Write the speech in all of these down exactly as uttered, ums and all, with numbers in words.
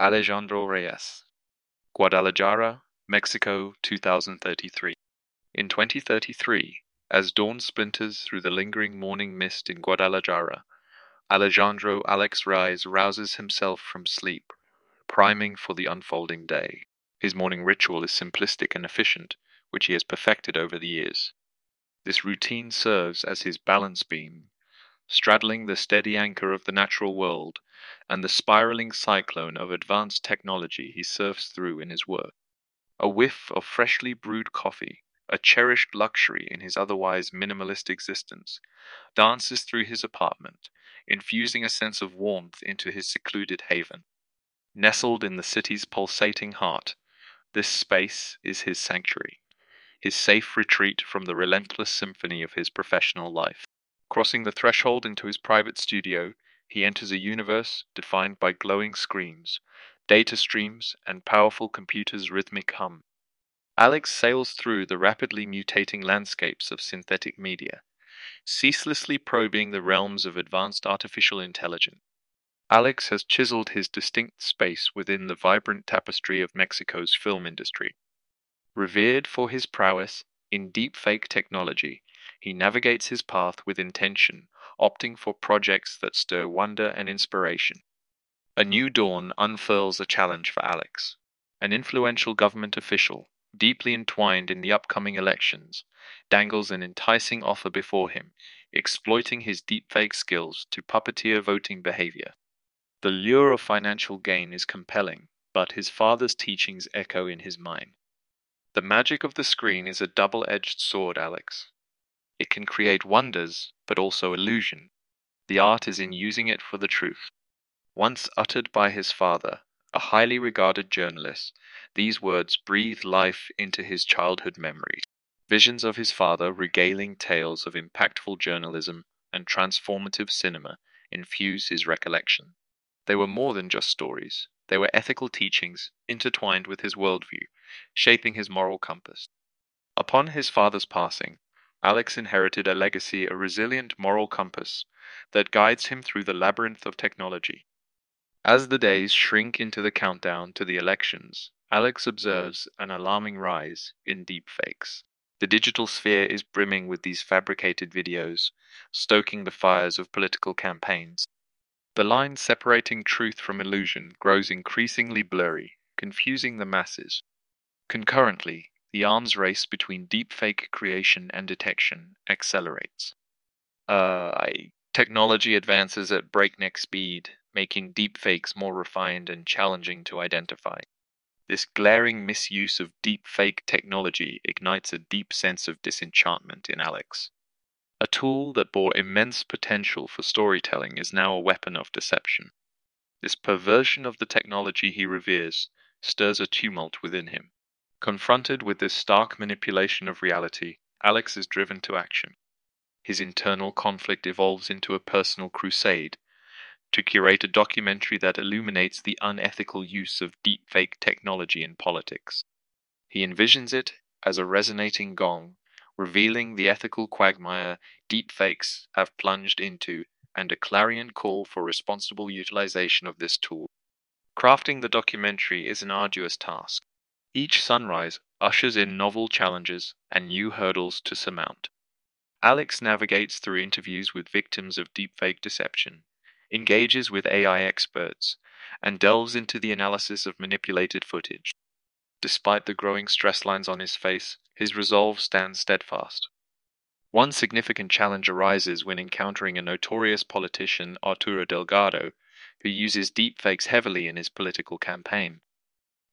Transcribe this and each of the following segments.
Alejandro Reyes, Guadalajara, Mexico, two thousand thirty-three. In twenty thirty-three, as dawn splinters through the lingering morning mist in Guadalajara, Alejandro Alex Reyes rouses himself from sleep, priming for the unfolding day. His morning ritual is simplistic and efficient, which he has perfected over the years. This routine serves as his balance beam, straddling the steady anchor of the natural world and the spiraling cyclone of advanced technology he surfs through in his work. A whiff of freshly brewed coffee, a cherished luxury in his otherwise minimalist existence, dances through his apartment, infusing a sense of warmth into his secluded haven. Nestled in the city's pulsating heart, this space is his sanctuary, his safe retreat from the relentless symphony of his professional life. Crossing the threshold into his private studio, he enters a universe defined by glowing screens, data streams, and powerful computers' rhythmic hum. Alex sails through the rapidly mutating landscapes of synthetic media, ceaselessly probing the realms of advanced artificial intelligence. Alex has chiseled his distinct space within the vibrant tapestry of Mexico's film industry. Revered for his prowess in deepfake technology, he navigates his path with intention, opting for projects that stir wonder and inspiration. A new dawn unfurls a challenge for Alex. An influential government official, deeply entwined in the upcoming elections, dangles an enticing offer before him, exploiting his deepfake skills to puppeteer voting behavior. The lure of financial gain is compelling, but his father's teachings echo in his mind. The magic of the screen is a double-edged sword, Alex. It can create wonders, but also illusion. The art is in using it for the truth. Once uttered by his father, a highly regarded journalist, these words breathe life into his childhood memories. Visions of his father regaling tales of impactful journalism and transformative cinema infuse his recollection. They were more than just stories. They were ethical teachings intertwined with his worldview, shaping his moral compass. Upon his father's passing, Alex inherited a legacy, a resilient moral compass that guides him through the labyrinth of technology. As the days shrink into the countdown to the elections, Alex observes an alarming rise in deepfakes. The digital sphere is brimming with these fabricated videos, stoking the fires of political campaigns. The line separating truth from illusion grows increasingly blurry, confusing the masses. Concurrently, the arms race between deepfake creation and detection accelerates. Uh, I, technology advances at breakneck speed, making deepfakes more refined and challenging to identify. This glaring misuse of deepfake technology ignites a deep sense of disenchantment in Alex. A tool that bore immense potential for storytelling is now a weapon of deception. This perversion of the technology he reveres stirs a tumult within him. Confronted with this stark manipulation of reality, Alex is driven to action. His internal conflict evolves into a personal crusade to curate a documentary that illuminates the unethical use of deepfake technology in politics. He envisions it as a resonating gong, revealing the ethical quagmire deepfakes have plunged into and a clarion call for responsible utilization of this tool. Crafting the documentary is an arduous task. Each sunrise ushers in novel challenges and new hurdles to surmount. Alex navigates through interviews with victims of deepfake deception, engages with A I experts, and delves into the analysis of manipulated footage. Despite the growing stress lines on his face, his resolve stands steadfast. One significant challenge arises when encountering a notorious politician, Arturo Delgado, who uses deepfakes heavily in his political campaign.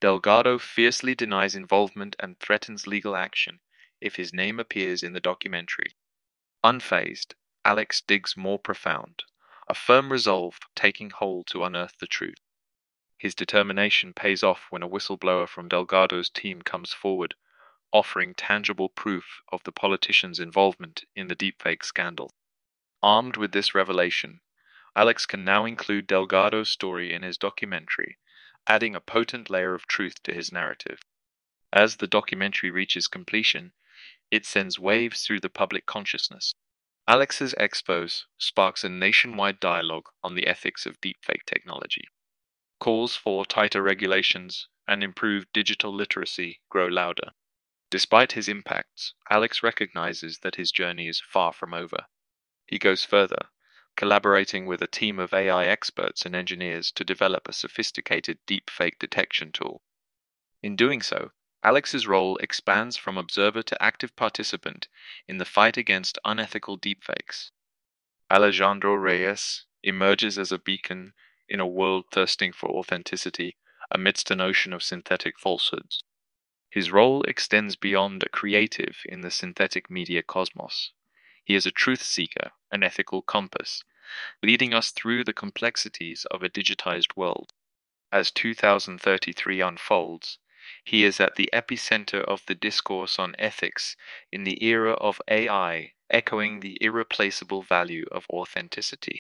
Delgado fiercely denies involvement and threatens legal action if his name appears in the documentary. Unfazed, Alex digs more profound, a firm resolve taking hold to unearth the truth. His determination pays off when a whistleblower from Delgado's team comes forward, offering tangible proof of the politician's involvement in the deepfake scandal. Armed with this revelation, Alex can now include Delgado's story in his documentary, adding a potent layer of truth to his narrative. As the documentary reaches completion, it sends waves through the public consciousness. Alex's expose sparks a nationwide dialogue on the ethics of deepfake technology. calls for tighter regulations and improved digital literacy grow louder. Despite his impacts, Alex recognizes that his journey is far from over. He goes further, collaborating with a team of A I experts and engineers to develop a sophisticated deepfake detection tool. In doing so, Alex's role expands from observer to active participant in the fight against unethical deepfakes. Alejandro Reyes emerges as a beacon in a world thirsting for authenticity amidst an ocean of synthetic falsehoods. His role extends beyond a creative in the synthetic media cosmos. He is a truth-seeker, an ethical compass, leading us through the complexities of a digitized world. As two thousand thirty-three unfolds, he is at the epicenter of the discourse on ethics in the era of A I, echoing the irreplaceable value of authenticity.